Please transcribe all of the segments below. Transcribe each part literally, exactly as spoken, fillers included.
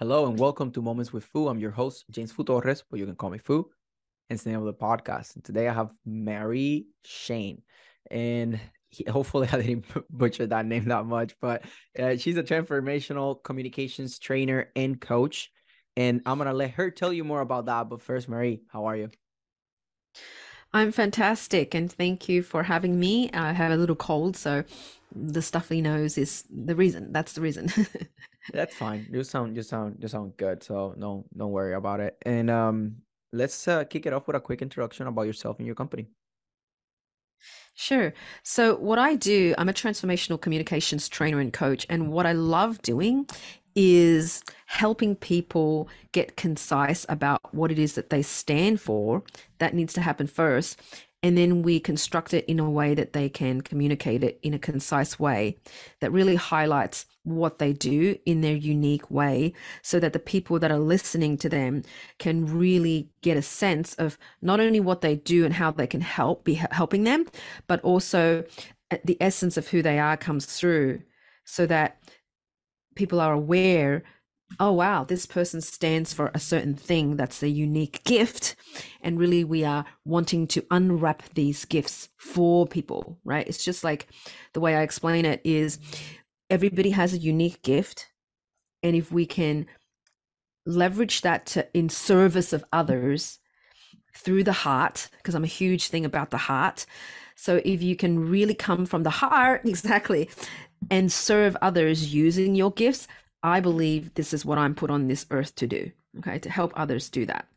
Hello and welcome to Moments with Foo. I'm your host, James Foo Torres, but you can call me Foo. It's the name of the podcast. And today I have Mary Shane. And he, hopefully I didn't butcher that name that much, but uh, she's a transformational communications trainer and coach. And I'm going to let her tell you more about that. But first, Mary, how are you? I'm fantastic. And thank you for having me. I have a little cold, so the stuffy nose is the reason. That's the reason. That's fine. You sound, you sound, you sound good. So no, don't worry about it. And um, let's uh, kick it off with a quick introduction about yourself and your company. Sure. So what I do, I'm a transformational communications trainer and coach. And what I love doing is helping people get concise about what it is that they stand for. That needs to happen first. And then we construct it in a way that they can communicate it in a concise way that really highlights what they do in their unique way, so that the people that are listening to them can really get a sense of not only what they do and how they can help, be helping them, but also the essence of who they are comes through, so that people are aware, oh, wow, this person stands for a certain thing. That's their unique gift. And really, we are wanting to unwrap these gifts for people, right? It's just like the way I explain it is everybody has a unique gift. And if we can leverage that to, in service of others through the heart, because I'm a huge thing about the heart. So if you can really come from the heart, exactly, and serve others using your gifts, I believe this is what I'm put on this earth to do, okay, to help others do that.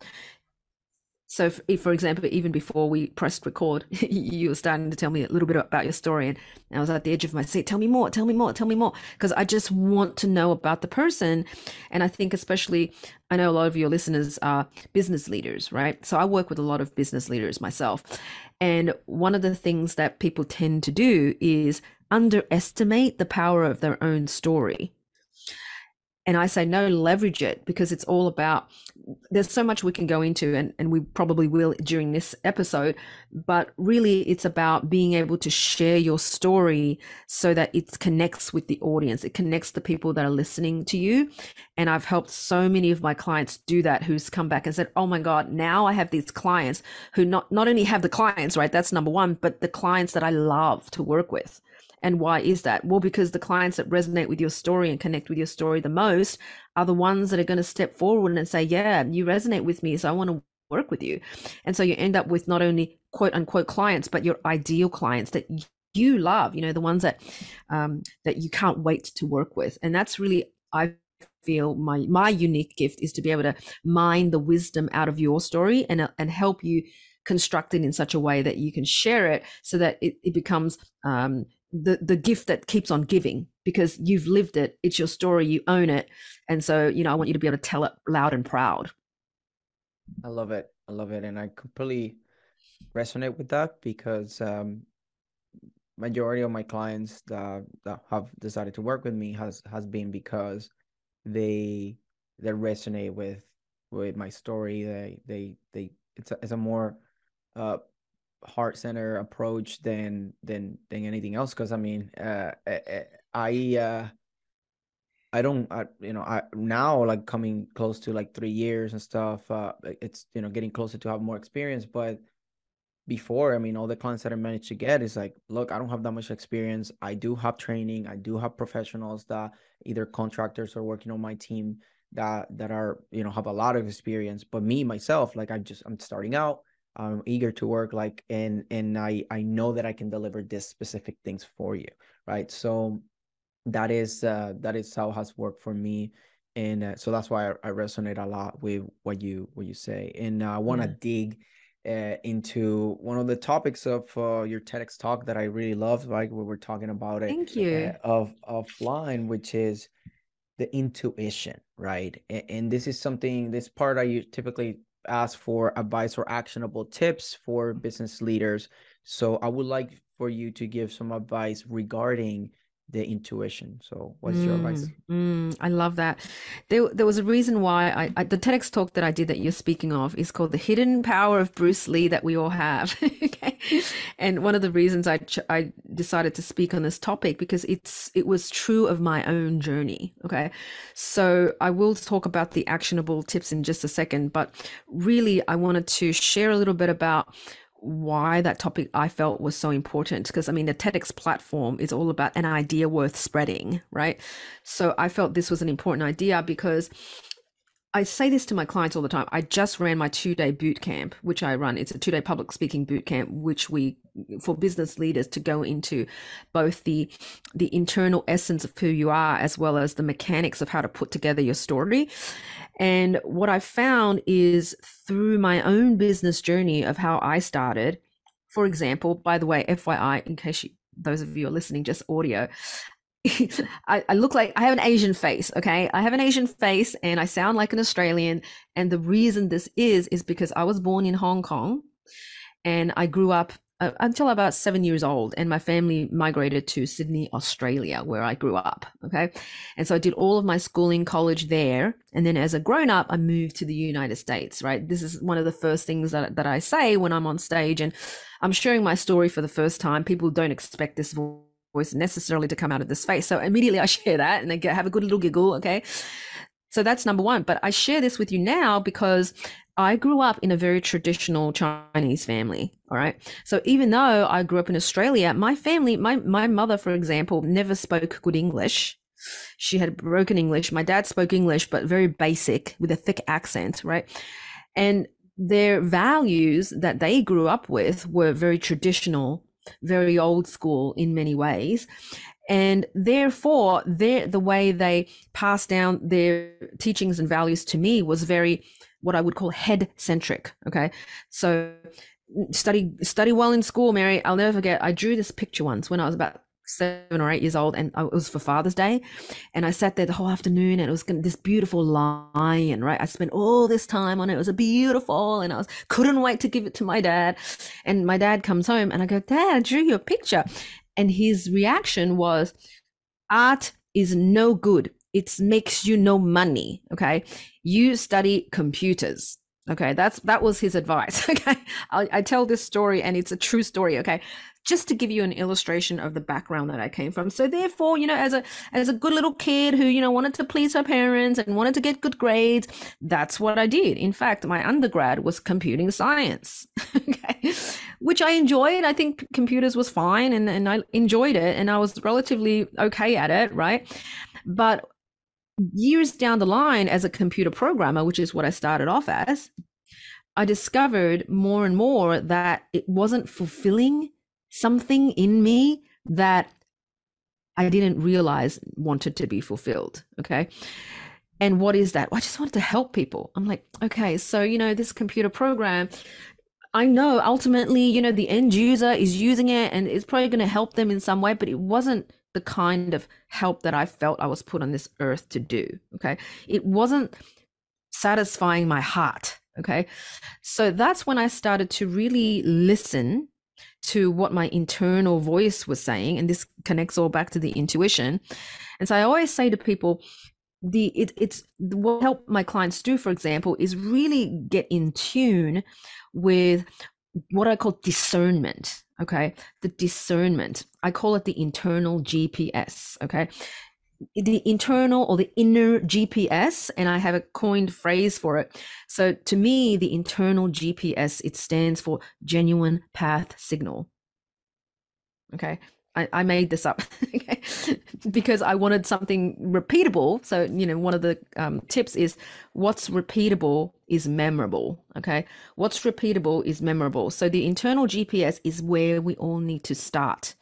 So if, if for example, even before we pressed record, you were starting to tell me a little bit about your story, and I was at the edge of my seat, tell me more, tell me more, tell me more, because I just want to know about the person. And I think especially, I know a lot of your listeners are business leaders, right? So I work with a lot of business leaders myself. And one of the things that people tend to do is underestimate the power of their own story. And I say, no, leverage it, because it's all about, there's so much we can go into, and, and we probably will during this episode, but really it's about being able to share your story so that it connects with the audience. It connects the people that are listening to you. And I've helped so many of my clients do that, who's come back and said, oh my God, now I have these clients who not, not only have the clients, right? That's number one, but the clients that I love to work with. And why is that? Well, because the clients that resonate with your story and connect with your story the most are the ones that are going to step forward and say, yeah, you resonate with me, so I want to work with you. And so you end up with not only quote unquote clients, but your ideal clients that you love, you know, the ones that um, that you can't wait to work with. And that's really, I feel my my unique gift is to be able to mine the wisdom out of your story and and help you construct it in such a way that you can share it, so that it, it becomes um, the the gift that keeps on giving, because you've lived it. It's your story. You own it. And so, you know, I want you to be able to tell it loud and proud. I love it. I love it. And I completely resonate with that, because um, majority of my clients that, that have decided to work with me has, has been because they, they resonate with, with my story. They, they, they, it's a, it's a more, uh, heart center approach than than than anything else, because I mean uh I uh I don't I, you know I now, like, coming close to like three years and stuff, uh it's, you know, getting closer to have more experience. But before, I mean, all the clients that I managed to get is like, look, I don't have that much experience. I do have training. I do have professionals that either contractors or working on my team that that are, you know, have a lot of experience. But me myself, like, I just I'm starting out. I'm eager to work, like, and and I I know that I can deliver these specific things for you, right? So that is uh, that is how it has worked for me, and uh, so that's why I, I resonate a lot with what you what you say. And uh, I want to mm-hmm. dig uh, into one of the topics of uh, your TEDx talk that I really loved, like, right? We were talking about it. Thank you. Uh, of offline, which is the intuition, right? And, and this is something, this part I typically ask for advice or actionable tips for business leaders. So I would like for you to give some advice regarding the intuition. So what's mm, your advice? Mm, I love that. There, there was a reason why I, I, the TEDx talk that I did that you're speaking of is called The Hidden Power of Bruce Lee That We All Have. Okay. And one of the reasons I, ch- I decided to speak on this topic because it's, it was true of my own journey. Okay. So I will talk about the actionable tips in just a second, but really I wanted to share a little bit about why that topic I felt was so important, because I mean the TEDx platform is all about an idea worth spreading, right? So I felt this was an important idea because I say this to my clients all the time. I just ran my two-day boot camp, which I run. It's a two-day public speaking boot camp, which we for business leaders to go into both the the internal essence of who you are as well as the mechanics of how to put together your story. And what I found is through my own business journey of how I started, for example, by the way, F Y I, in case you, those of you are listening, just audio, I, I look like I have an Asian face. Okay. I have an Asian face and I sound like an Australian. And the reason this is, is because I was born in Hong Kong and I grew up uh, until about seven years old, and my family migrated to Sydney, Australia, where I grew up. Okay. And so I did all of my schooling, college there. And then as a grown up, I moved to the United States, right? This is one of the first things that, that I say when I'm on stage and I'm sharing my story for the first time. People don't expect this voice necessarily to come out of this space. So immediately I share that and I get, have a good little giggle. Okay. So that's number one. But I share this with you now because I grew up in a very traditional Chinese family. All right. So even though I grew up in Australia, my family, my, my mother, for example, never spoke good English. She had broken English. My dad spoke English, but very basic with a thick accent. Right. And their values that they grew up with were very traditional, very old school in many ways, and therefore their the way they passed down their teachings and values to me was very what I would call head centric. Okay, so study study well in school, Mary. I'll never forget, I drew this picture once when I was about seven or eight years old, and it was for Father's Day, and I sat there the whole afternoon, and it was this beautiful lion, right? I spent all this time on it. It was a beautiful, and I was couldn't wait to give it to my dad. And my dad comes home, and I go, "Dad, I drew you a picture," and his reaction was, "Art is no good. It makes you no money. Okay, you study computers." Okay, that's that was his advice. Okay, I, I tell this story, and it's a true story. Okay. Just to give you an illustration of the background that I came from. So therefore, you know, as a as a good little kid who, you know, wanted to please her parents and wanted to get good grades, that's what I did. In fact, my undergrad was computing science, okay, which I enjoyed. I think computers was fine, and, and I enjoyed it, and I was relatively okay at it, right? But years down the line as a computer programmer, which is what I started off as, I discovered more and more that it wasn't fulfilling something in me that I didn't realize wanted to be fulfilled. Okay. And what is that? Well, I just wanted to help people. I'm like, okay, so, you know, this computer program, I know ultimately, you know, the end user is using it and it's probably going to help them in some way, but it wasn't the kind of help that I felt I was put on this earth to do. Okay. It wasn't satisfying my heart. Okay. So that's when I started to really listen to what my internal voice was saying. And this connects all back to the intuition. And so I always say to people, the it, it's what help my clients do, for example, is really get in tune with what I call discernment. Okay. The discernment, I call it the internal G P S. Okay. The internal or the inner G P S, and I have a coined phrase for it. So to me, the internal G P S, it stands for genuine path signal. Okay. I, I made this up okay, because I wanted something repeatable. So, you know, one of the um, tips is what's repeatable is memorable. Okay. What's repeatable is memorable. So the internal G P S is where we all need to start.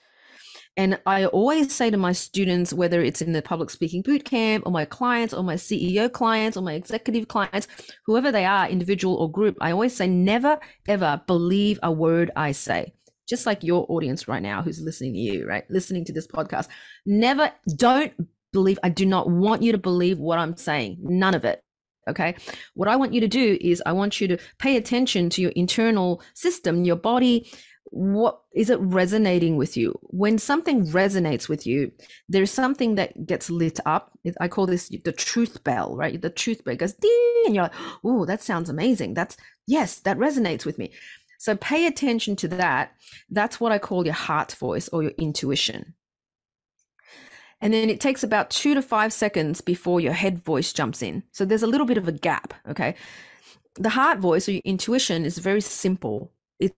And I always say to my students, whether it's in the public speaking bootcamp or my clients or my C E O clients or my executive clients, whoever they are, individual or group, I always say, never, ever believe a word I say. Just like your audience right now who's listening to you, right? Listening to this podcast. Never, don't believe, I do not want you to believe what I'm saying. None of it. Okay. What I want you to do is I want you to pay attention to your internal system, your body. What is it resonating with you? When something resonates with you, there's something that gets lit up. I call this the truth bell, right? The truth bell goes ding, and you're like, oh, that sounds amazing. That's, yes, that resonates with me. So pay attention to that. That's what I call your heart voice or your intuition. And then it takes about two to five seconds before your head voice jumps in. So there's a little bit of a gap. Okay. The heart voice or your intuition is very simple. It's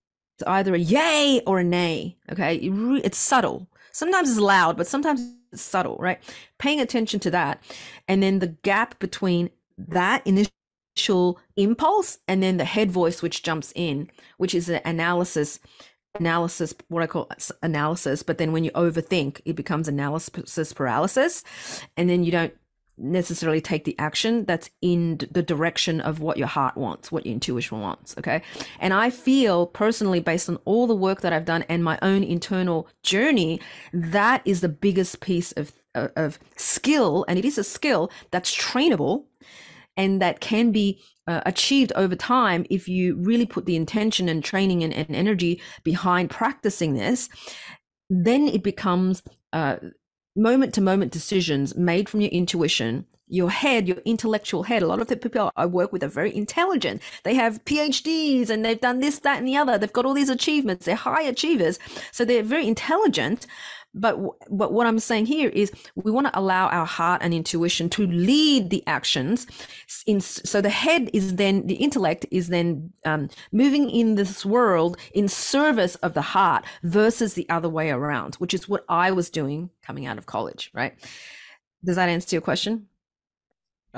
either a yay or a nay. Okay. It's subtle. Sometimes it's loud, but sometimes it's subtle, right? Paying attention to that. And then the gap between that initial impulse and then the head voice, which jumps in, which is an analysis analysis, what I call analysis. But then when you overthink, it becomes analysis paralysis. And then you don't necessarily take the action that's in the direction of what your heart wants, what your intuition wants. Okay. And I feel personally, based on all the work that I've done and my own internal journey, that is the biggest piece of, of skill. And it is a skill that's trainable and that can be Uh, achieved over time if you really put the intention and training and, and energy behind practicing this. Then it becomes uh, moment-to-moment decisions made from your intuition, your head, your intellectual head. A lot of the people I work with are very intelligent. They have P H Ds and they've done this, that, and the other. They've got all these achievements. They're high achievers. So they're very intelligent. But, but what I'm saying here is we want to allow our heart and intuition to lead the actions. In, so the head is then, the intellect is then um, moving in this world in service of the heart versus the other way around, which is what I was doing coming out of college, right? Does that answer your question?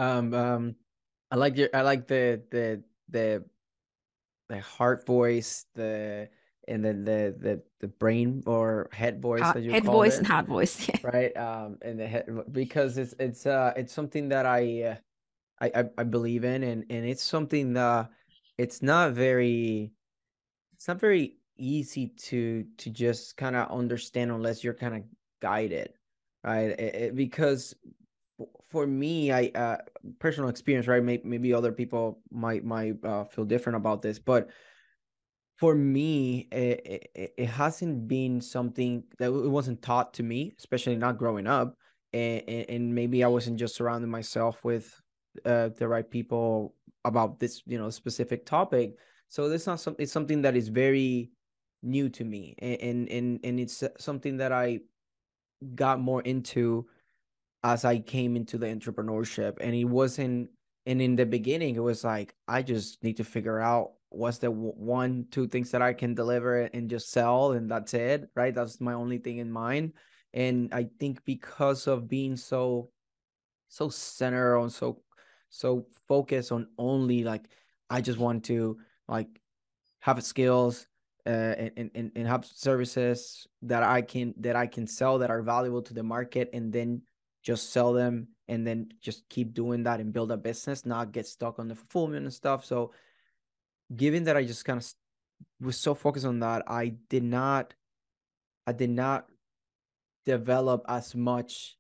Um, um, I like your, I like the, the, the, the heart voice, the, and then the, the the brain or head voice, uh, as you head call voice it, and heart voice, yeah. Right? Um, and the head, because it's it's uh it's something that I, uh, I I believe in, and and it's something that it's not very it's not very easy to to just kind of understand unless you're kind of guided, right? It, it, because for me, I uh, personal experience, right? Maybe, maybe other people might might uh, feel different about this, but for me, it, it, it hasn't been something that it wasn't taught to me, especially not growing up. And, and maybe I wasn't just surrounding myself with uh, the right people about this, you know, specific topic. So that's not something, it's something that is very new to me. And, and, and it's something that I got more into as I came into the entrepreneurship. And it wasn't, and in the beginning, it was like, I just need to figure out what's the one, two things that I can deliver and just sell, and that's it, right? That's my only thing in mind. And I think because of being so, so centered on, so, so focused on only like, I just want to like have skills uh, and, and, and have services that I can, that I can sell that are valuable to the market, and then just sell them and then just keep doing that and build a business, not get stuck on the fulfillment and stuff. So given that I just kind of was so focused on that, I did not, I did not develop as much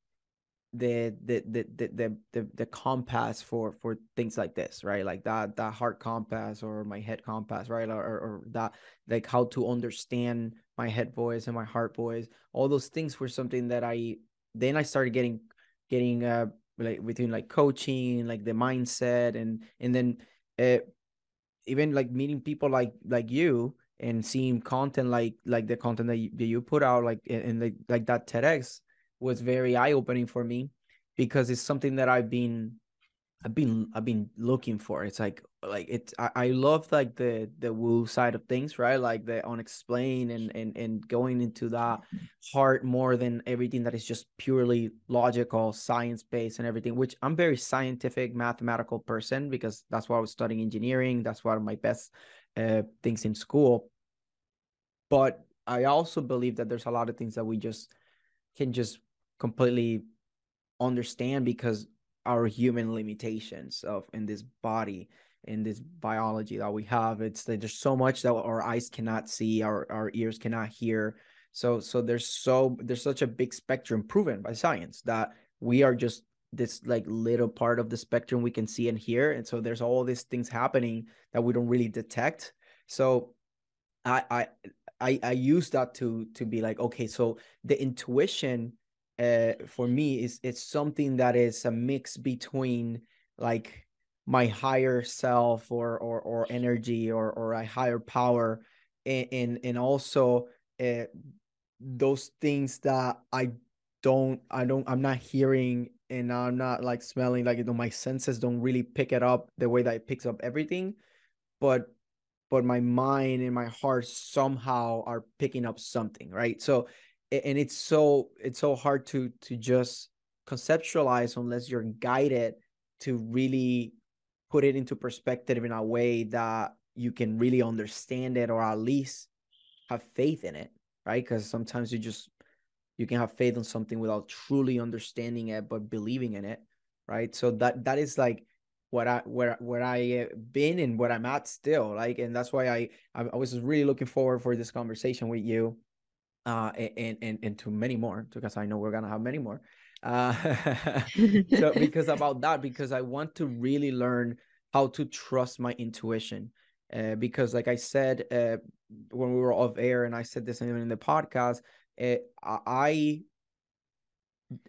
the the the the the, the compass for for things like this, right? Like that that heart compass or my head compass, right? Or, or, or that like how to understand my head voice and my heart voice. All those things were something that I then I started getting getting uh like within like coaching, like the mindset, and and then uh. even like meeting people like like you and seeing content like like the content that you, that you put out, like and like, like that TEDx was very eye-opening for me, because it's something that I've been I've been I've been looking for. It's like like it's I, I love like the the woo side of things, right? Like the unexplained and and and going into that heart more than everything that is just purely logical, science-based and everything, which I'm very scientific, mathematical person, because that's why I was studying engineering. That's one of my best uh, things in school. But I also believe that there's a lot of things that we just can just completely understand because our human limitations of in this body, in this biology that we have. It's like there's so much that our eyes cannot see, our, our ears cannot hear. So so there's so there's such a big spectrum proven by science that we are just this like little part of the spectrum we can see and hear. And so there's all these things happening that we don't really detect. So I, I, I, I use that to, to be like, okay, so the intuition uh, for me is, it's something that is a mix between like my higher self or, or, or energy or, or a higher power. And, and, and also uh, those things that I don't, I don't, I'm not hearing and I'm not like smelling, like, you know, my senses don't really pick it up the way that it picks up everything, but, but my mind and my heart somehow are picking up something. Right. So, and it's so, it's so hard to, to just conceptualize unless you're guided to really put it into perspective in a way that you can really understand it, or at least have faith in it. Right. Cause sometimes you just, you can have faith in something without truly understanding it, but believing in it, right? So that that is like what I where where I been and what I'm at still, like, and that's why I I was really looking forward for this conversation with you, uh, and and and to many more, because I know we're gonna have many more, uh, so because about that, because I want to really learn how to trust my intuition, uh, because like I said uh, when we were off air, and I said this even in the podcast. It, I,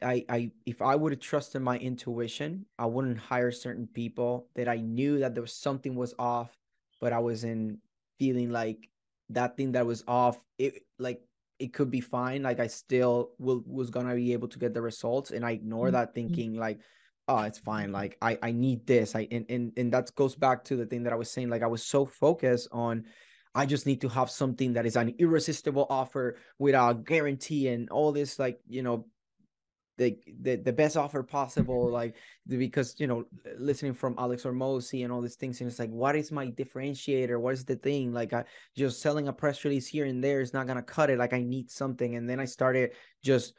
I, I, if I would have trusted my intuition, I wouldn't hire certain people that I knew that there was something was off, but I was in feeling like that thing that was off, it like, it could be fine. Like I still will, was going to be able to get the results. And I ignore mm-hmm. that thinking like, oh, it's fine. Like I, I need this. I, and, and, and that goes back to the thing that I was saying, like I was so focused on, I just need to have something that is an irresistible offer with a guarantee and all this, like, you know, the, the, the best offer possible, like, because, you know, listening from Alex Hormozi and all these things. And it's like, what is my differentiator? What is the thing? Like I just selling a press release here and there is not going to cut it. Like I need something. And then I started just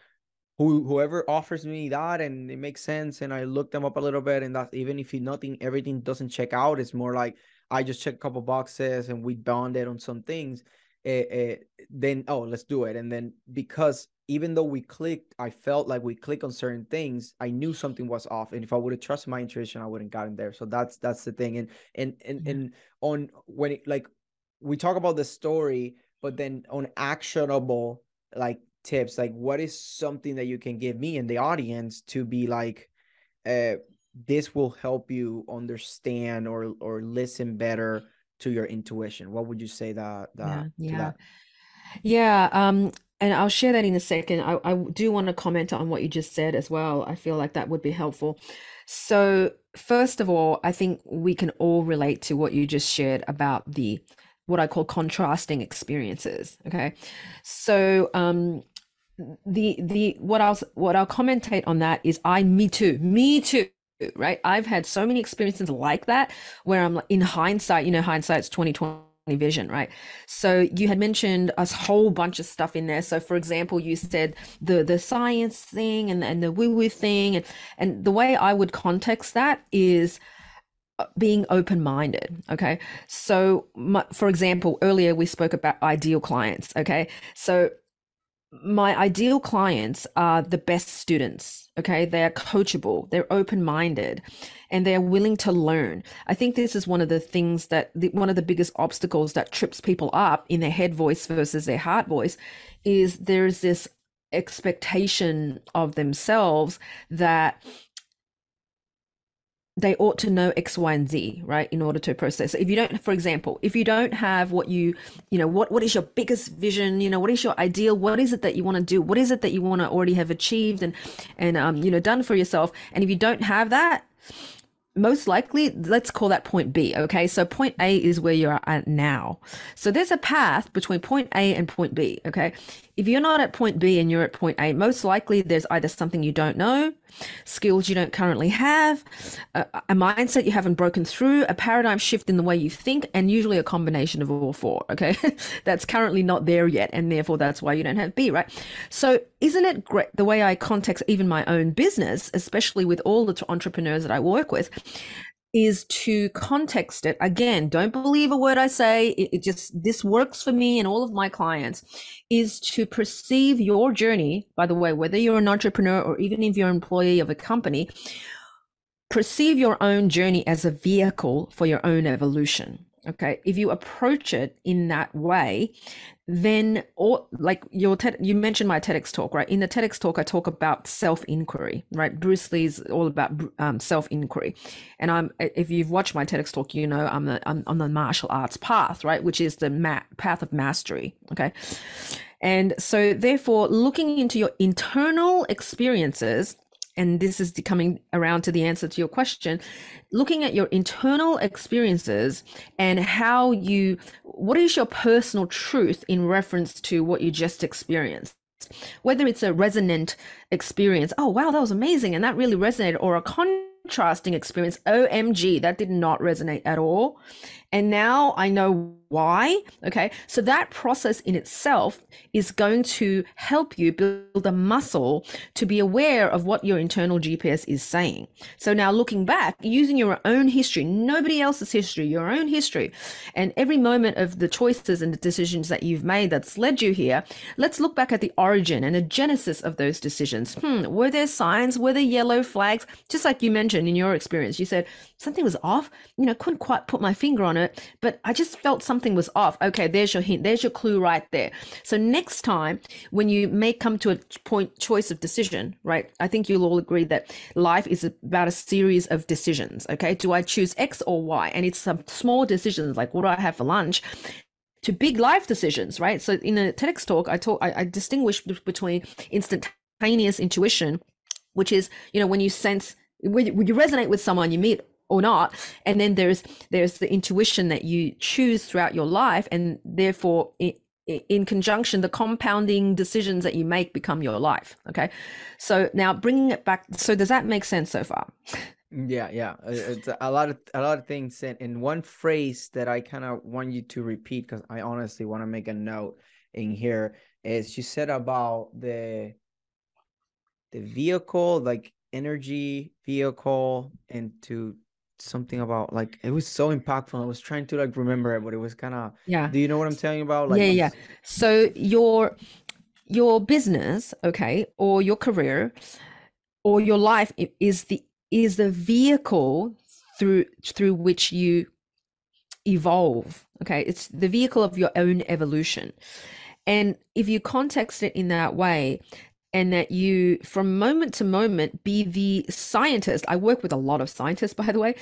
who, whoever offers me that and it makes sense. And I looked them up a little bit, and that's even if you, nothing, everything doesn't check out. It's more like, I just checked a couple boxes and we bonded on some things, eh, eh, then, oh, let's do it. And then because even though we clicked, I felt like we clicked on certain things, I knew something was off. And if I would have trusted my intuition, I wouldn't gotten there. So that's, that's the thing. And, and, and, mm-hmm. and on when it, like we talk about the story, but then on actionable, like tips, like what is something that you can give me and the audience to be like, uh, this will help you understand or or listen better to your intuition. What would you say that, that yeah yeah, that? yeah um and I'll share that in a second. I, I do want to comment on what you just said as well. I feel like that would be helpful. So first of all, I think we can all relate to what you just shared about the what I call contrasting experiences. Okay, so um the the what I'll what I'll commentate on that is I me too me too right? I've had so many experiences like that where I'm in hindsight, you know, hindsight's twenty twenty vision, right? So you had mentioned a whole bunch of stuff in there. So for example, you said the, the science thing and, and the woo woo thing. And, and the way I would context that is being open-minded. Okay. So my, for example, earlier we spoke about ideal clients. Okay. So my ideal clients are the best students. Okay. They are coachable. They're open-minded and they're willing to learn. I think this is one of the things that the, one of the biggest obstacles that trips people up in their head voice versus their heart voice is there is this expectation of themselves that they ought to know X, Y, and Z, right? In order to process. So if you don't, for example, if you don't have what you, you know, what, what is your biggest vision? You know, what is your ideal? What is it that you want to do? What is it that you want to already have achieved and, and, um, you know, done for yourself? And if you don't have that, most likely, let's call that point B. Okay. So point A is where you are at now. So there's a path between point A and point B. Okay. If you're not at point B and you're at point A, most likely there's either something you don't know, skills you don't currently have, a, a mindset you haven't broken through, a paradigm shift in the way you think, and usually a combination of all four. Okay. That's currently not there yet. And therefore that's why you don't have B, right? So isn't it great the way I context even my own business, especially with all the entrepreneurs that I work with, is to context it. Again, don't believe a word I say. It, it just, this works for me and all of my clients, is to perceive your journey. By the way, whether you're an entrepreneur or even if you're an employee of a company, perceive your own journey as a vehicle for your own evolution. Okay. If you approach it in that way, then, or like your TED, you mentioned my TEDx talk, right? In the TEDx talk, I talk about self-inquiry, right? Bruce Lee's all about um, self-inquiry. And I'm, if you've watched my TEDx talk, you know, I'm, the, I'm on the martial arts path, right? Which is the ma- path of mastery. Okay. And so therefore looking into your internal experiences, and this is coming around to the answer to your question, looking at your internal experiences and how you, what is your personal truth in reference to what you just experienced? Whether it's a resonant experience, oh, wow, that was amazing, and that really resonated, or a contrasting experience, O M G, that did not resonate at all. And now I know why. Okay. So that process in itself is going to help you build a muscle to be aware of what your internal G P S is saying. So now looking back, using your own history, nobody else's history, your own history, and every moment of the choices and the decisions that you've made that's led you here, let's look back at the origin and the genesis of those decisions. Hmm, were there signs? Were there yellow flags? Just like you mentioned in your experience, you said something was off, you know, couldn't quite put my finger on it, but I just felt something was off. Okay, there's your hint. There's your clue right there. So next time when you may come to a point choice of decision, right? I think you'll all agree that life is about a series of decisions. Okay, do I choose X or Y? And it's some small decisions like what do I have for lunch, to big life decisions, right? So in a TEDx talk, I talk, I, I distinguish between instantaneous intuition, which is, you know, when you sense, when you resonate with someone you meet or not, and then there's there's the intuition that you choose throughout your life, and therefore in, in conjunction the compounding decisions that you make become your life. Okay, so now bringing it back, so does that make sense so far? Yeah yeah it's a lot of a lot of things said in one phrase that I kind of want you to repeat, because I honestly want to make a note in here, is you said about the the vehicle, like energy vehicle, and to something about, like, it was so impactful. I was trying to like remember it, but it was kind of, yeah, do you know what I'm telling you about? Like, yeah, yeah. So your your business, okay, or your career or your life is the is the vehicle through through which you evolve. Okay, it's the vehicle of your own evolution. And if you context it in that way, and that you, from moment to moment, be the scientist. I work with a lot of scientists, by the way.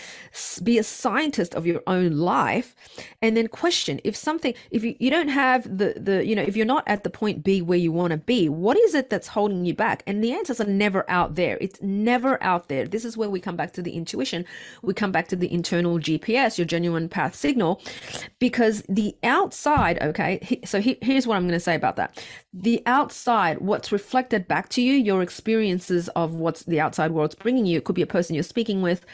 Be a scientist of your own life, and then question if something, if you, you don't have the, the, you know, if you're not at the point B where you want to be, what is it that's holding you back? And the answers are never out there. It's never out there. This is where we come back to the intuition. We come back to the internal G P S, your genuine path signal, because the outside, okay, so he, here's what I'm going to say about that. The outside, what's reflected back to you, your experiences of what's the outside world's bringing you, it could be a person you're speaking with,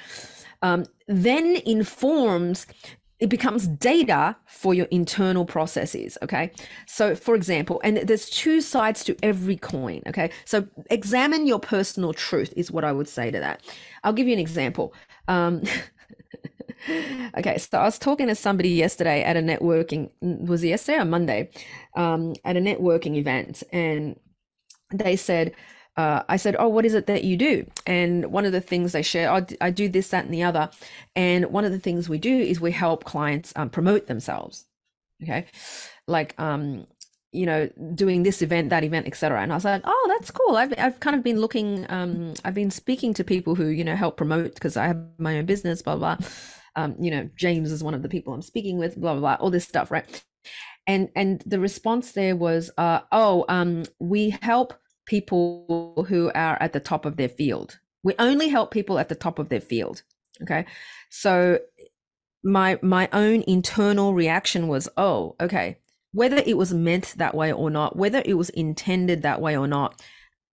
um, then informs, it becomes data for your internal processes. Okay, so for example, and there's two sides to every coin. Okay, so examine your personal truth is what I would say to that. I'll give you an example. Um, okay, so I was talking to somebody yesterday at a networking, was it yesterday or Monday, um, at a networking event, and they said, uh, I said, oh, what is it that you do? And one of the things they share, oh, I do this, that, and the other. And one of the things we do is we help clients um, promote themselves. Okay. Like, um, you know, doing this event, that event, et cetera. And I was like, oh, that's cool. I've, I've kind of been looking, um, I've been speaking to people who, you know, help promote, because I have my own business, blah, blah, blah. Um, you know, James is one of the people I'm speaking with, blah, blah, blah, all this stuff. Right. And, and the response there was, uh, oh, um, we help people who are at the top of their field. We only help people at the top of their field. Okay. So my, my own internal reaction was, oh, okay. Whether it was meant that way or not, whether it was intended that way or not,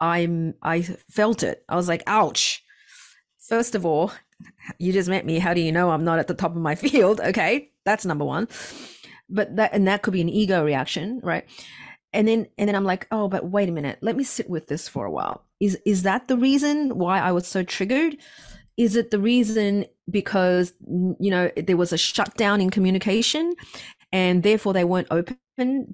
I'm, I felt it. I was like, ouch. First of all, you just met me. How do you know I'm not at the top of my field? Okay. That's number one. But that, and that could be an ego reaction, right? And then, and then I'm like, oh, but wait a minute, let me sit with this for a while. Is, is that the reason why I was so triggered? Is it the reason because, you know, there was a shutdown in communication and therefore they weren't open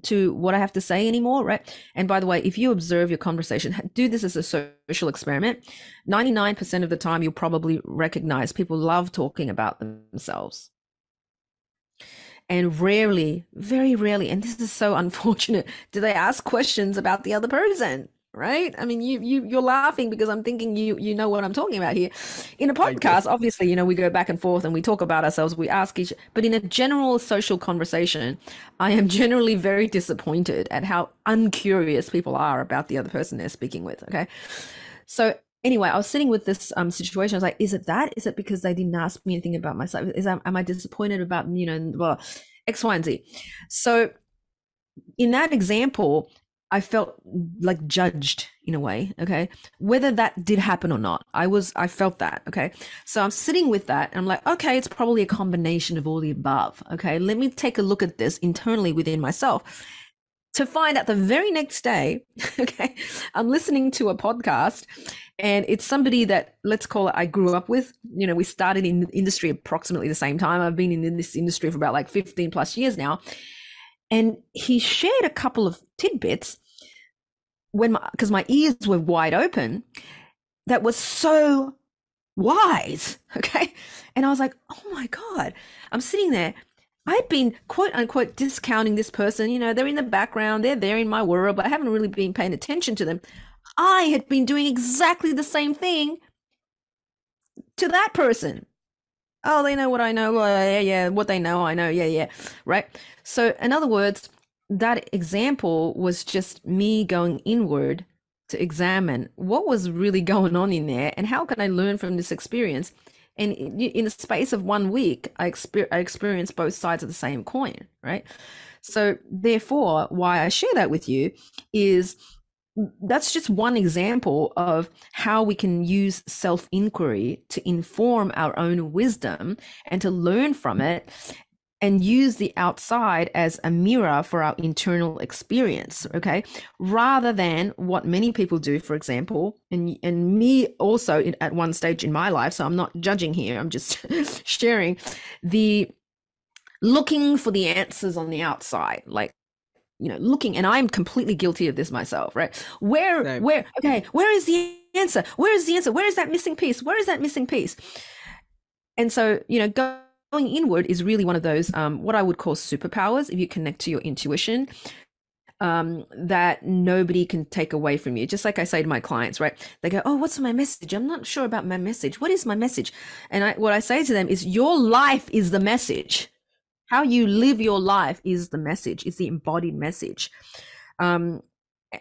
to what I have to say anymore, right? And by the way, if you observe your conversation, do this as a social experiment. ninety-nine percent of the time, you'll probably recognize people love talking about themselves. And rarely, very rarely, and this is so unfortunate, do they ask questions about the other person, right? I mean, you, you, you're laughing because I'm thinking you you know what I'm talking about here. In a podcast, obviously, you know, we go back and forth and we talk about ourselves, we ask each, but in a general social conversation, I am generally very disappointed at how uncurious people are about the other person they're speaking with, okay? So anyway, I was sitting with this um, situation. I was like, is it that? Is it because they didn't ask me anything about myself? Is I, am I disappointed about, you know, well, X, Y, and Z? So in that example, I felt like judged in a way, okay? Whether that did happen or not, I was, I felt that, okay? So I'm sitting with that and I'm like, okay, it's probably a combination of all the above, okay? Let me take a look at this internally within myself. To find out the very next day, okay, I'm listening to a podcast and it's somebody that, let's call it, I grew up with. You know, we started in the industry approximately the same time. I've been in this industry for about like fifteen plus years now. And he shared a couple of tidbits when my, because my ears were wide open, that was so wise, okay? And I was like, oh my God, I'm sitting there. I'd been quote unquote discounting this person. You know, they're in the background, they're there in my world, but I haven't really been paying attention to them. I had been doing exactly the same thing to that person. Oh, they know what I know. Well, yeah, yeah. What they know, I know. Yeah, yeah. Right. So in other words, that example was just me going inward to examine what was really going on in there and how can I learn from this experience? And in the space of one week, I experienced both sides of the same coin, right? So therefore, why I share that with you is that's just one example of how we can use self-inquiry to inform our own wisdom and to learn from it and use the outside as a mirror for our internal experience, okay? Rather than what many people do, for example, and and me also in, at one stage in my life, so I'm not judging here, I'm just sharing, the looking for the answers on the outside, like, you know, looking, and I'm completely guilty of this myself, right? Where, no. where, okay, where is the answer? Where is the answer? Where is that missing piece? Where is that missing piece? And so, you know, go, Going inward is really one of those, um, what I would call superpowers, if you connect to your intuition, um, that nobody can take away from you. Just like I say to my clients, right? They go, oh, what's my message? I'm not sure about my message. What is my message? And I, what I say to them is your life is the message. How you live your life is the message, is the embodied message. Um,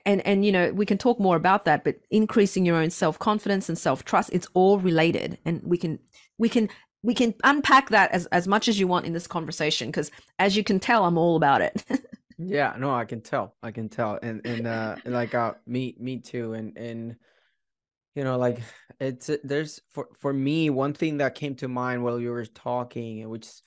and, and, you know, we can talk more about that, but increasing your own self-confidence and self-trust, it's all related. And we can, we can, we can unpack that as, as much as you want in this conversation, because as you can tell, I'm all about it. Yeah, no, I can tell. I can tell. And, and, uh, like, uh, me, me too. And, and, you know, like it's, there's for, for me, one thing that came to mind while you were talking, which is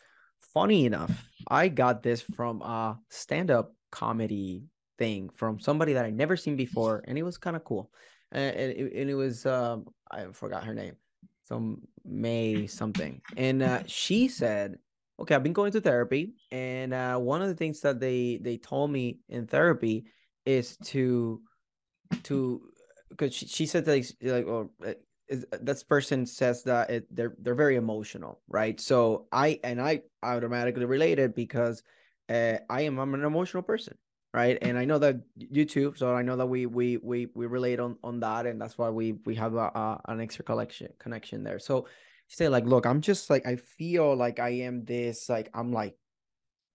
funny enough, I got this from a stand-up comedy thing from somebody that I never seen before. And it was kind of cool. And, and, it, and it was, um, I forgot her name. Some May something. And uh, she said, okay, I've been going to therapy. And uh, one of the things that they, they told me in therapy is to, to, cause she, she said that like, oh, that person says that it, they're, they're very emotional. Right. So I, and I automatically related because uh, I am, I'm an emotional person. Right. And I know that you too. So I know that we we we we relate on, on that. And that's why we we have a, a, an extra collection connection there. So say like, look, I'm just like, I feel like I am this, like, I'm like,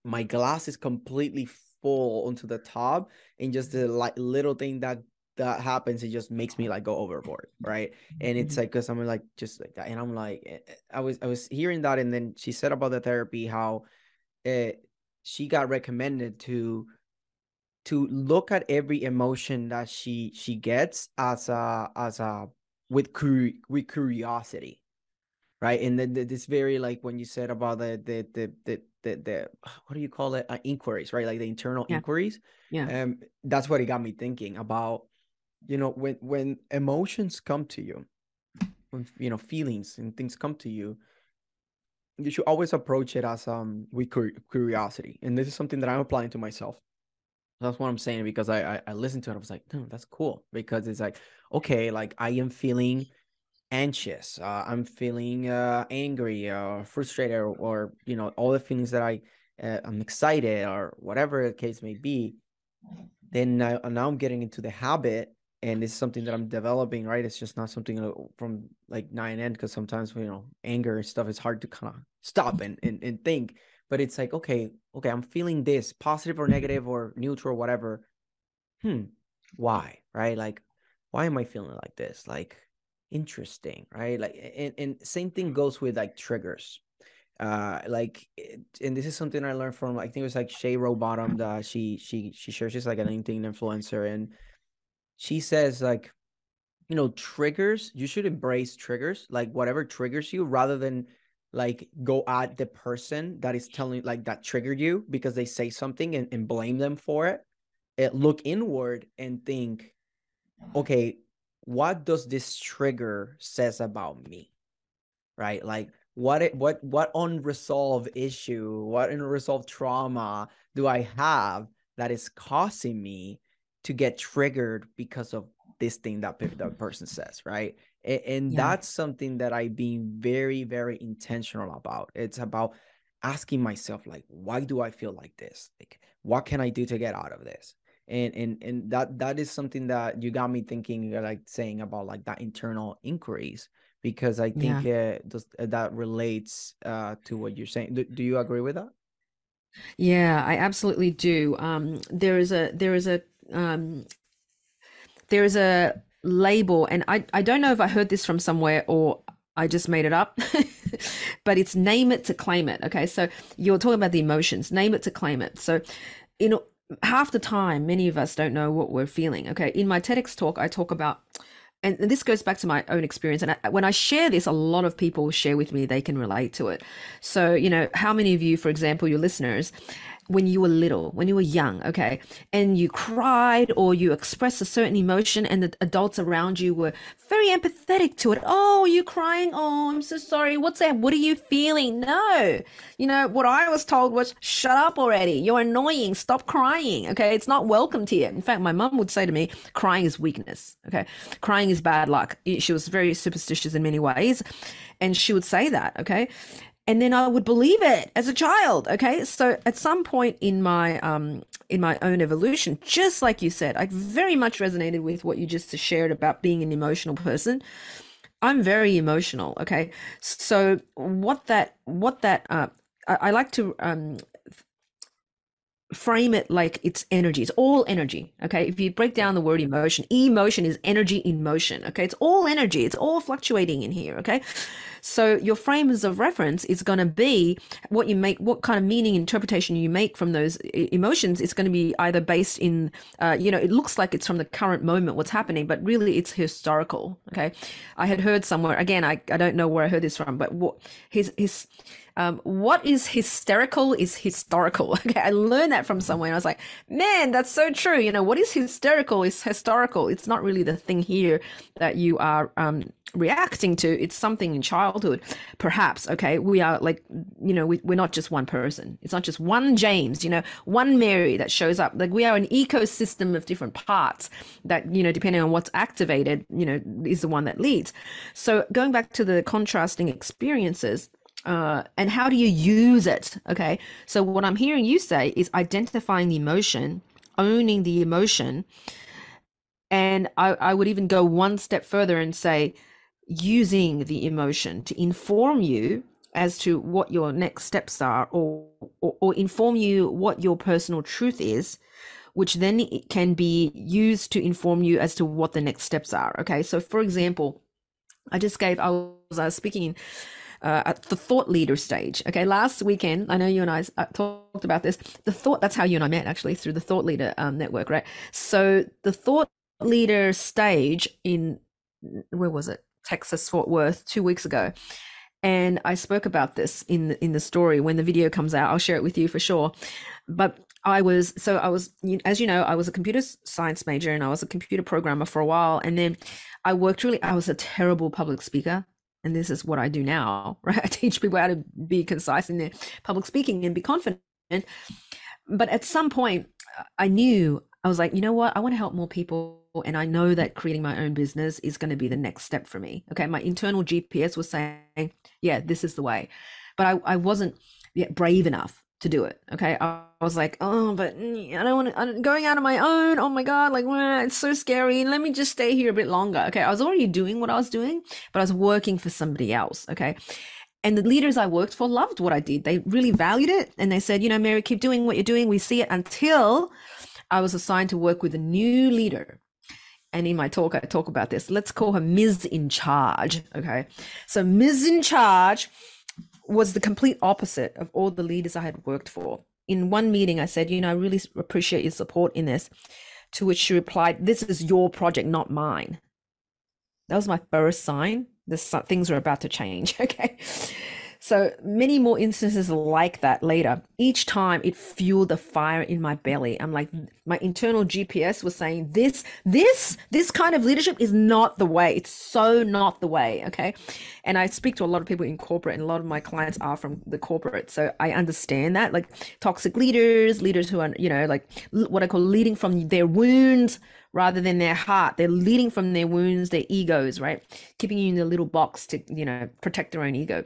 my glass is completely full onto the top. And just the like little thing that that happens, it just makes me like go overboard. Right. And it's like, cause I'm like, just like that. And I'm like, I was, I was hearing that. And then she said about the therapy, how it, she got recommended to, to look at every emotion that she she gets as a as a with cu- with curiosity, right? And then the, this very like when you said about the the the the the, the what do you call it uh, inquiries, right? Like the internal yeah. inquiries. Yeah. Um, that's what it got me thinking about. You know, when when emotions come to you, you know, feelings and things come to you, you should always approach it as um with curiosity. And this is something that I'm applying to myself. That's what I'm saying, because I I, I listened to it. I was like, no, that's cool, because it's like, okay, like I am feeling anxious. Uh, I'm feeling uh, angry or frustrated, or, or, you know, all the feelings that I uh, I'm excited or whatever the case may be. Then I, now I'm getting into the habit, and it's something that I'm developing, right? It's just not something from like nine end, because sometimes, you know, anger and stuff is hard to kind of stop and, and and think. But it's like, okay, okay, I'm feeling this, positive or negative or neutral, whatever. Hmm, why, right? Like, why am I feeling like this? Like, interesting, right? Like, and, and same thing goes with like triggers. Uh, like, and this is something I learned from, I think it was like Shay Rowbottom. That she she she shares, she's like an LinkedIn influencer, and she says, like, you know, triggers, you should embrace triggers, like whatever triggers you, rather than like go at the person that is telling, like, that triggered you because they say something, and, and blame them for it. It look inward and think, okay, what does this trigger says about me, right? Like, What it, what what unresolved issue, what unresolved trauma do I have that is causing me to get triggered because of this thing that that person says, right? And, and yeah. that's something that I've been very, very intentional about. It's about asking myself, like, why do I feel like this? Like, what can I do to get out of this? And and and that that is something that you got me thinking, like saying about like that internal inquiries. Because I think yeah. uh, that relates uh, to what you're saying. Do, do you agree with that? Yeah, I absolutely do. Um, there is a there is a um, there is a label, and I I don't know if I heard this from somewhere or I just made it up, but it's name it to claim it. Okay, so you're talking about the emotions, name it to claim it. So, you know, half the time, many of us don't know what we're feeling. Okay, in my TEDx talk, I talk about. And this goes back to my own experience. And I, when I share this, a lot of people share with me, they can relate to it. So, you know, how many of you, for example, your listeners, when you were little, when you were young, okay, and you cried or you expressed a certain emotion, and the adults around you were very empathetic to it. Oh, you're crying. Oh, I'm so sorry. What's that? What are you feeling? No. You know, what I was told was, shut up already. You're annoying. Stop crying. Okay. It's not welcomed here. In fact, my mom would say to me, crying is weakness. Okay. Crying is bad luck. She was very superstitious in many ways. And she would say that. Okay. And then I would believe it as a child. Okay. So at some point in my, um, in my own evolution, just like you said, I very much resonated with what you just shared about being an emotional person. I'm very emotional. Okay. So what that, what that, uh, I, I like to, um, frame it like it's energy. It's all energy. Okay. If you break down the word emotion, emotion is energy in motion. Okay. It's all energy. It's all fluctuating in here. Okay. So your frames of reference is going to be what you make, what kind of meaning interpretation you make from those emotions. It's going to be either based in, uh, you know, it looks like it's from the current moment, what's happening, but really it's historical. Okay. I had heard somewhere, again, I, I don't know where I heard this from, but what his, his, Um, what is hysterical is historical. Okay, I learned that from somewhere, and I was like, man, that's so true. You know, what is hysterical is historical. It's not really the thing here that you are um, reacting to. It's something in childhood, perhaps. Okay, we are like, you know, we, we're not just one person. It's not just one James, you know, one Mary that shows up. Like, we are an ecosystem of different parts that, you know, depending on what's activated, you know, is the one that leads. So going back to the contrasting experiences, Uh, and how do you use it? Okay. So what I'm hearing you say is identifying the emotion, owning the emotion. And I, I would even go one step further and say, using the emotion to inform you as to what your next steps are, or, or, or inform you what your personal truth is, which then it can be used to inform you as to what the next steps are. Okay. So for example, I just gave, I was, I was speaking in, Uh, at the thought leader stage. Okay. Last weekend, I know you and I uh, talked about this, the thought, that's how you and I met, actually, through the thought leader um, network, right? So the thought leader stage in, where was it? Texas, Fort Worth, two weeks ago. And I spoke about this in, in the story. When the video comes out, I'll share it with you for sure. But I was, so I was, as you know, I was a computer science major and I was a computer programmer for a while. And then I worked really, I was a terrible public speaker. And this is what I do now, right? I teach people how to be concise in their public speaking and be confident. But at some point I knew, I was like, you know what? I want to help more people. And I know that creating my own business is going to be the next step for me. Okay. My internal G P S was saying, yeah, this is the way, but I, I wasn't yet brave enough to do it. Okay. I was like, oh, but I don't want to, I'm going out on my own. Oh my God. Like, well, it's so scary. Let me just stay here a bit longer. Okay. I was already doing what I was doing, but I was working for somebody else. Okay. And the leaders I worked for loved what I did. They really valued it. And they said, you know, Mary, keep doing what you're doing. We see it. Until I was assigned to work with a new leader. And in my talk, I talk about this. Let's call her Miz In Charge. Okay. So Miz In Charge was the complete opposite of all the leaders I had worked for. In one meeting, I said, you know, I really appreciate your support in this. To which she replied, this is your project, not mine. That was my first sign. This, things are about to change. Okay. So many more instances like that later. Each time it fueled the fire in my belly. I'm like, my internal G P S was saying this, this, this kind of leadership is not the way. It's so not the way. Okay. And I speak to a lot of people in corporate, and a lot of my clients are from the corporate. So I understand that, like toxic leaders, leaders who are, you know, like what I call leading from their wounds rather than their heart. They're leading from their wounds, their egos, right? Keeping you in the little box to, you know, protect their own ego.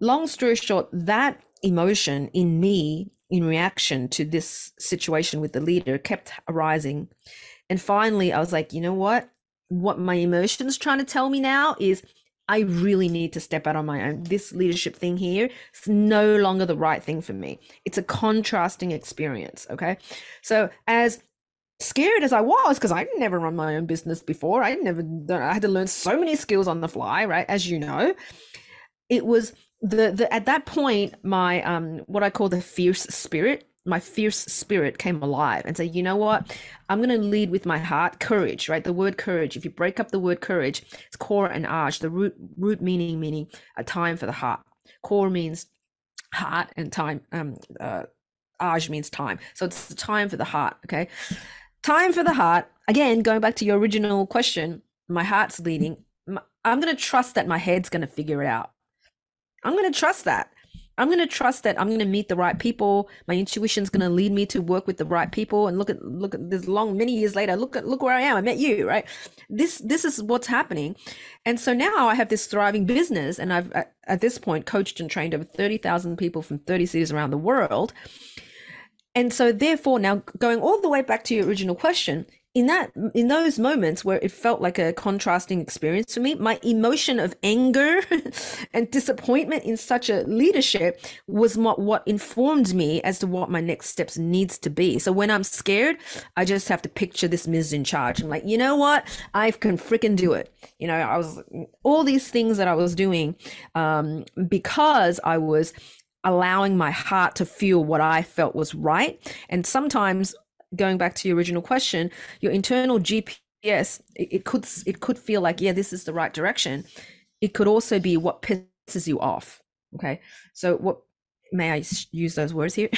Long story short, that emotion in me in reaction to this situation with the leader kept arising. And finally, I was like, you know what? What my emotion's trying to tell me now is I really need to step out on my own. This leadership thing here is no longer the right thing for me. It's a contrasting experience. Okay. So as scared as I was, because I'd never run my own business before, I never, I had to learn so many skills on the fly, right? As you know, it was, The, the at that point, my um what I call the fierce spirit, my fierce spirit came alive and said, you know what, I'm going to lead with my heart. Courage, right? The word courage. If you break up the word courage, it's core and arch. The root root meaning meaning a time for the heart. Core means heart, and time um uh, arch means time. So it's the time for the heart. Okay, time for the heart. Again, going back to your original question, my heart's leading. I'm going to trust that my head's going to figure it out. I'm going to trust that. I'm going to trust that I'm going to meet the right people. My intuition's going to lead me to work with the right people. And look at, look at this long, many years later, look at, look where I am. I met you, right? This, this is what's happening. And so now I have this thriving business, and I've at, at this point coached and trained over thirty thousand people from thirty cities around the world. And so therefore, now going all the way back to your original question, in that, in those moments where it felt like a contrasting experience for me, my emotion of anger and disappointment in such a leadership was what, what informed me as to what my next steps needs to be. So when I'm scared, I just have to picture this Miz In Charge. I'm like, you know what? I can freaking do it. You know, I was all these things that I was doing um, because I was allowing my heart to feel what I felt was right. And sometimes, going back to your original question, your internal G P S, it, it could it could feel like, yeah, this is the right direction. It could also be what pisses you off. Okay, so what, may I use those words here?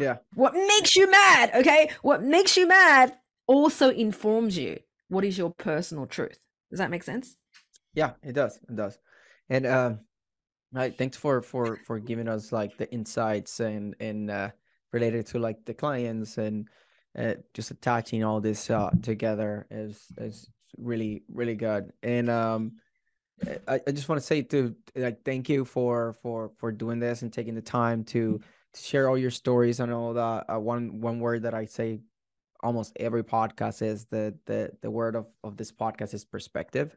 Yeah. What makes you mad? Okay, what makes you mad also informs you what is your personal truth. Does that make sense? Yeah, it does. It does. And um, right, thanks for for for giving us like the insights and and. Uh, related to like the clients and uh, just attaching all this uh, together is is really, really good. And um, I, I just want to say to like, thank you for, for, for doing this and taking the time to, to share all your stories and all that. Uh, one, one word that I say almost every podcast is the, the, the word of, of this podcast is perspective,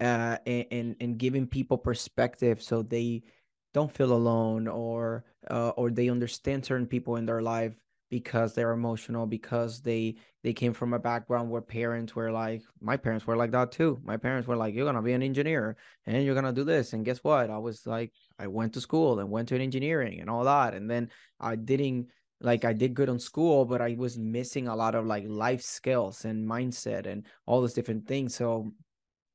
uh, and, and, and giving people perspective so they don't feel alone, or uh, or they understand certain people in their life because they're emotional, because they they came from a background where parents were like, my parents were like that too. My parents were like, you're going to be an engineer and you're going to do this. And guess what? I was like, I went to school and went to an engineering and all that. And then I didn't, like I did good on school, but I was missing a lot of like life skills and mindset and all those different things. So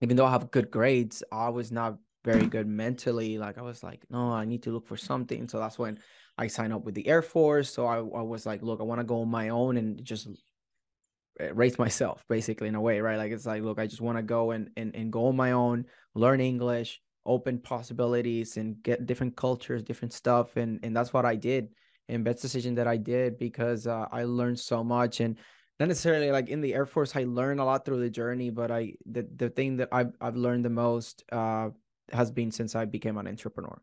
even though I have good grades, I was not very good mentally. Like I was like, no, I need to look for something. So that's when I signed up with the Air Force. So I, I was like, look, I want to go on my own and just raise myself basically in a way, right? Like, it's like, look, I just want to go and, and, and go on my own, learn English, open possibilities and get different cultures, different stuff. And, and that's what I did. And best decision that I did, because uh, I learned so much. And not necessarily like in the Air Force, I learned a lot through the journey, but I, the, the thing that I've, I've learned the most uh, has been since I became an entrepreneur.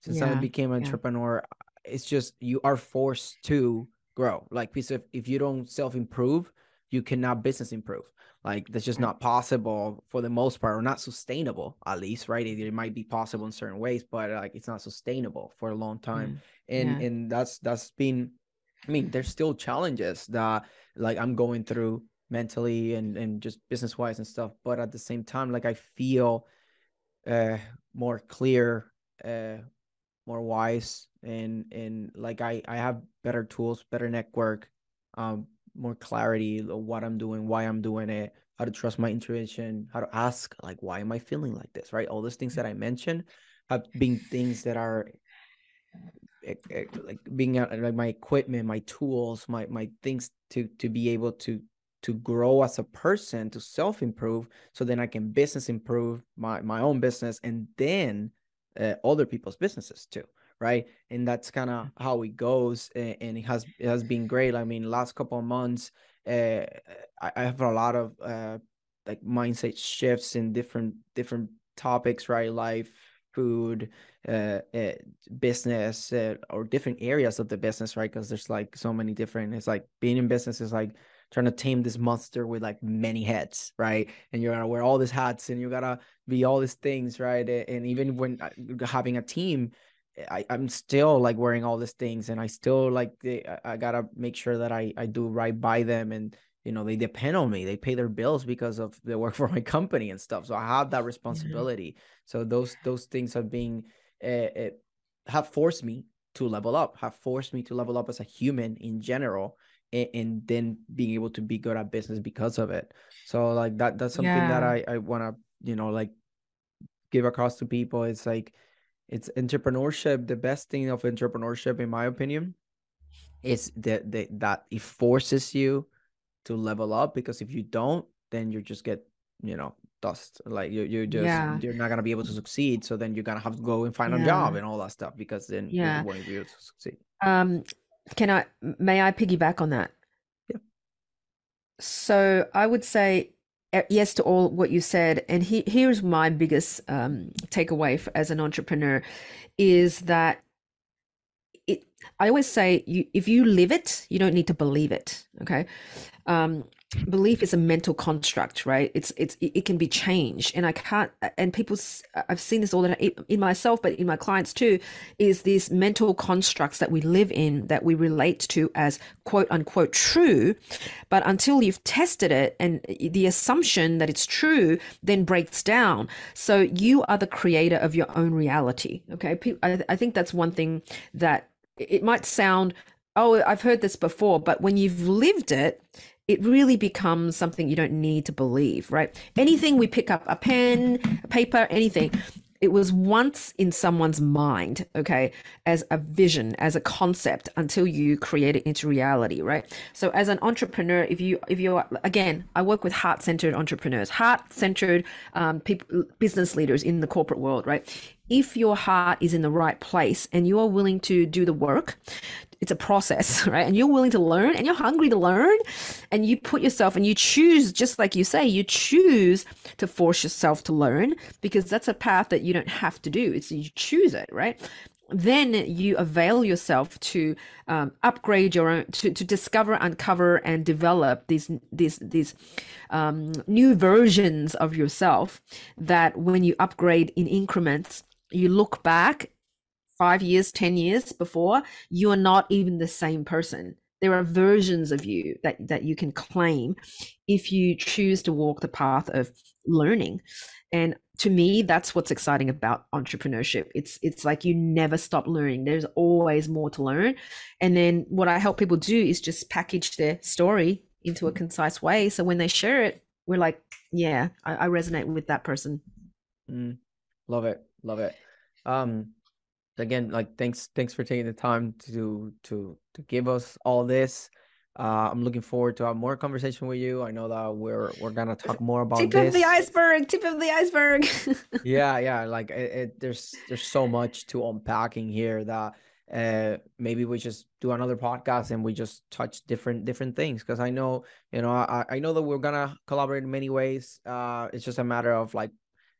Since yeah, I became an yeah. entrepreneur, it's just, you are forced to grow. Like, because if you don't self-improve, you cannot business improve. Like, that's just not possible for the most part, or not sustainable, at least, right? It, it might be possible in certain ways, but like, it's not sustainable for a long time. Mm, and yeah. and that's that's been, I mean, there's still challenges that like I'm going through mentally and, and just business-wise and stuff. But at the same time, like, I feel uh, more clear, uh, more wise, and and like I, I have better tools, better network, um, more clarity of what I'm doing, why I'm doing it, how to trust my intuition, how to ask, like, why am I feeling like this, right? All those things that I mentioned have been things that are like being like my equipment, my tools, my my things to to be able to to grow as a person, to self-improve, so then I can business improve my, my own business, and then uh, other people's businesses too. Right. And that's kind of how it goes. And, and it has, it has been great. I mean, last couple of months, uh, I, I have a lot of uh, like mindset shifts in different, different topics, right? Life, food, uh, uh, business, uh, or different areas of the business, right? Because there's like so many different, it's like being in business is like trying to tame this monster with like many heads, right? And you're gonna wear all these hats and you gotta be all these things, right? And even when having a team, I, I'm still like wearing all these things, and I still like, they, I, I gotta make sure that I, I do right by them. And, you know, they depend on me, they pay their bills because of the work for my company and stuff. So I have that responsibility. Mm-hmm. So those, those things have been, uh, have forced me to level up, have forced me to level up as a human in general, and, and then being able to be good at business because of it. So like that, that's something yeah. that I, I want to, you know, like give across to people. It's like, it's entrepreneurship. The best thing of entrepreneurship, in my opinion, is that, that that it forces you to level up, because if you don't, then you just get, you know, dust. Like you, you just yeah. you're not gonna be able to succeed. So then you're gonna have to go and find yeah. a job and all that stuff, because then yeah. you won't be able to succeed. Um, can I? May I piggyback on that? Yeah. So I would say yes to all what you said. And he, here's my biggest um, takeaway for, as an entrepreneur, is that it, I always say, you, if you live it, you don't need to believe it. Okay. Um, belief is a mental construct, right? It's, it's, it can be changed, and I can't, and people, I've seen this all the time in myself, but in my clients too, is these mental constructs that we live in, that we relate to as quote unquote true. But until you've tested it, and the assumption that it's true then breaks down. So you are the creator of your own reality. Okay. I think that's one thing that it might sound, oh, I've heard this before, but when you've lived it, it really becomes something you don't need to believe, right? Anything we pick up, a pen, a paper, anything, it was once in someone's mind, okay, as a vision, as a concept, until you create it into reality, right? So as an entrepreneur, if you, if you're, again, I work with heart-centered entrepreneurs, heart-centered um, people, business leaders in the corporate world, right? If your heart is in the right place and you are willing to do the work, it's a process, right? And you're willing to learn, and you're hungry to learn, and you put yourself, and you choose, just like you say, you choose to force yourself to learn, because that's a path that you don't have to do. It's, you choose it, right? Then you avail yourself to um, upgrade your own, to, to discover, uncover, and develop these these these um, new versions of yourself, that when you upgrade in increments, you look back five years, ten years before, you are not even the same person. There are versions of you that, that you can claim if you choose to walk the path of learning. And to me, that's what's exciting about entrepreneurship. It's, it's like you never stop learning. There's always more to learn. And then what I help people do is just package their story into a concise way. So when they share it, we're like, yeah, I, I resonate with that person. Mm. Love it. Love it. Um, again, like, thanks, thanks for taking the time to, to, to give us all this. Uh, I'm looking forward to have more conversation with you. I know that we're, we're going to talk more about tip this. Tip of the iceberg, tip of the iceberg. yeah. Yeah. Like it, it, there's, there's so much to unpacking here that, uh, maybe we just do another podcast and we just touch different, different things. Cause I know, you know, I, I know that we're going to collaborate in many ways. Uh, it's just a matter of like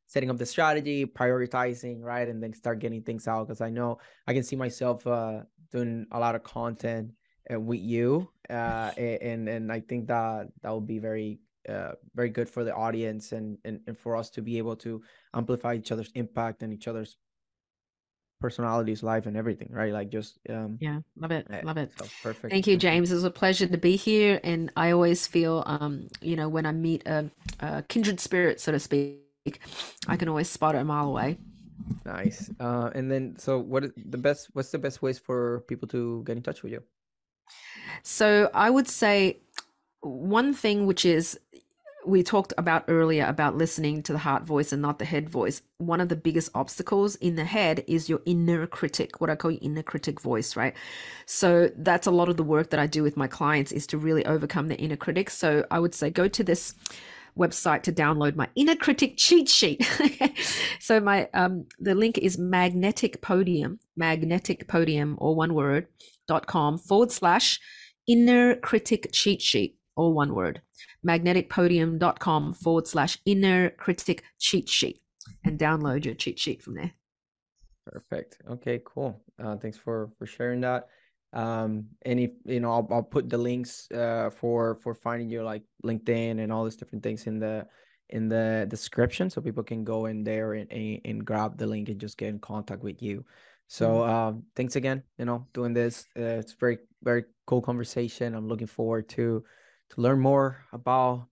setting up the strategy, prioritizing, right. And then start getting things out. Cause I know I can see myself, uh, doing a lot of content uh, with you. Uh, and, and I think that that will be very, uh, very good for the audience and, and, and for us to be able to amplify each other's impact and each other's personalities, life and everything, right? Like just, um, yeah, love it. Yeah, love it. So perfect. Thank you, James. It was a pleasure to be here. And I always feel, um, you know, when I meet a, a kindred spirit, so to speak, I can always spot it a mile away. Nice. Uh, and then, so what is the best, what's the best ways for people to get in touch with you? So I would say one thing, which is we talked about earlier about listening to the heart voice and not the head voice. One of the biggest obstacles in the head is your inner critic, what I call your inner critic voice, right? So that's a lot of the work that I do with my clients is to really overcome the inner critic. So I would say go to this website to download my inner critic cheat sheet. So my um, the link is Magnetic Podium, Magnetic Podium, or one word, dot com forward slash inner critic cheat sheet, or one word, magnetic podium dot com forward slash inner critic cheat sheet, and download your cheat sheet from there. Perfect. Okay, cool. Uh, thanks for for sharing that. Um, and if, you know, I'll, I'll put the links, uh, for, for finding your like LinkedIn and all these different things in the, in the description. So people can go in there and, and, and grab the link and just get in contact with you. So, um, thanks again, you know, doing this, uh, it's very, very cool conversation. I'm looking forward to, to learn more about,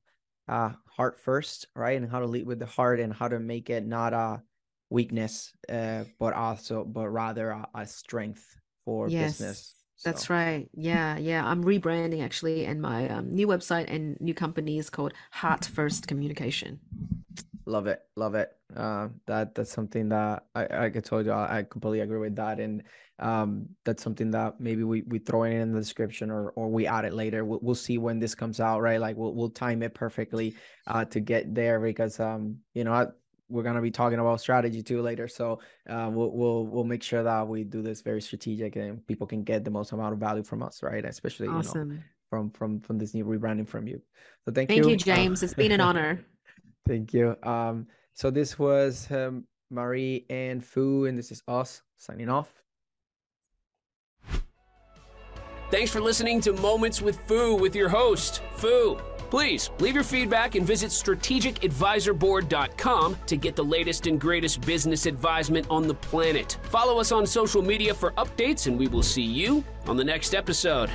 uh, heart first, right. And how to lead with the heart and how to make it not a weakness, uh, but also, but rather a, a strength for yes. business. So. That's right. Yeah. Yeah. I'm rebranding actually. And my um, new website and new company is called Heart First Communication. Love it. Love it. Uh, that that's something that I, I told you, I, I completely agree with that. And um, that's something that maybe we, we throw it in the description or, or we add it later. We'll, we'll see when this comes out, right? Like we'll, we'll time it perfectly uh, to get there because, um, you know, I, we're going to be talking about strategy too later. So uh, we'll, we'll, we'll make sure that we do this very strategic and people can get the most amount of value from us. Right. Especially awesome. you know, from, from, from this new rebranding from you. So thank, thank you. you, James. Uh, it's been an honor. Thank you. Um, so this was um, Mary and Foo, and this is us signing off. Thanks for listening to Moments with Foo with your host, Foo. Please leave your feedback and visit strategic advisor board dot com to get the latest and greatest business advisement on the planet. Follow us on social media for updates, and we will see you on the next episode.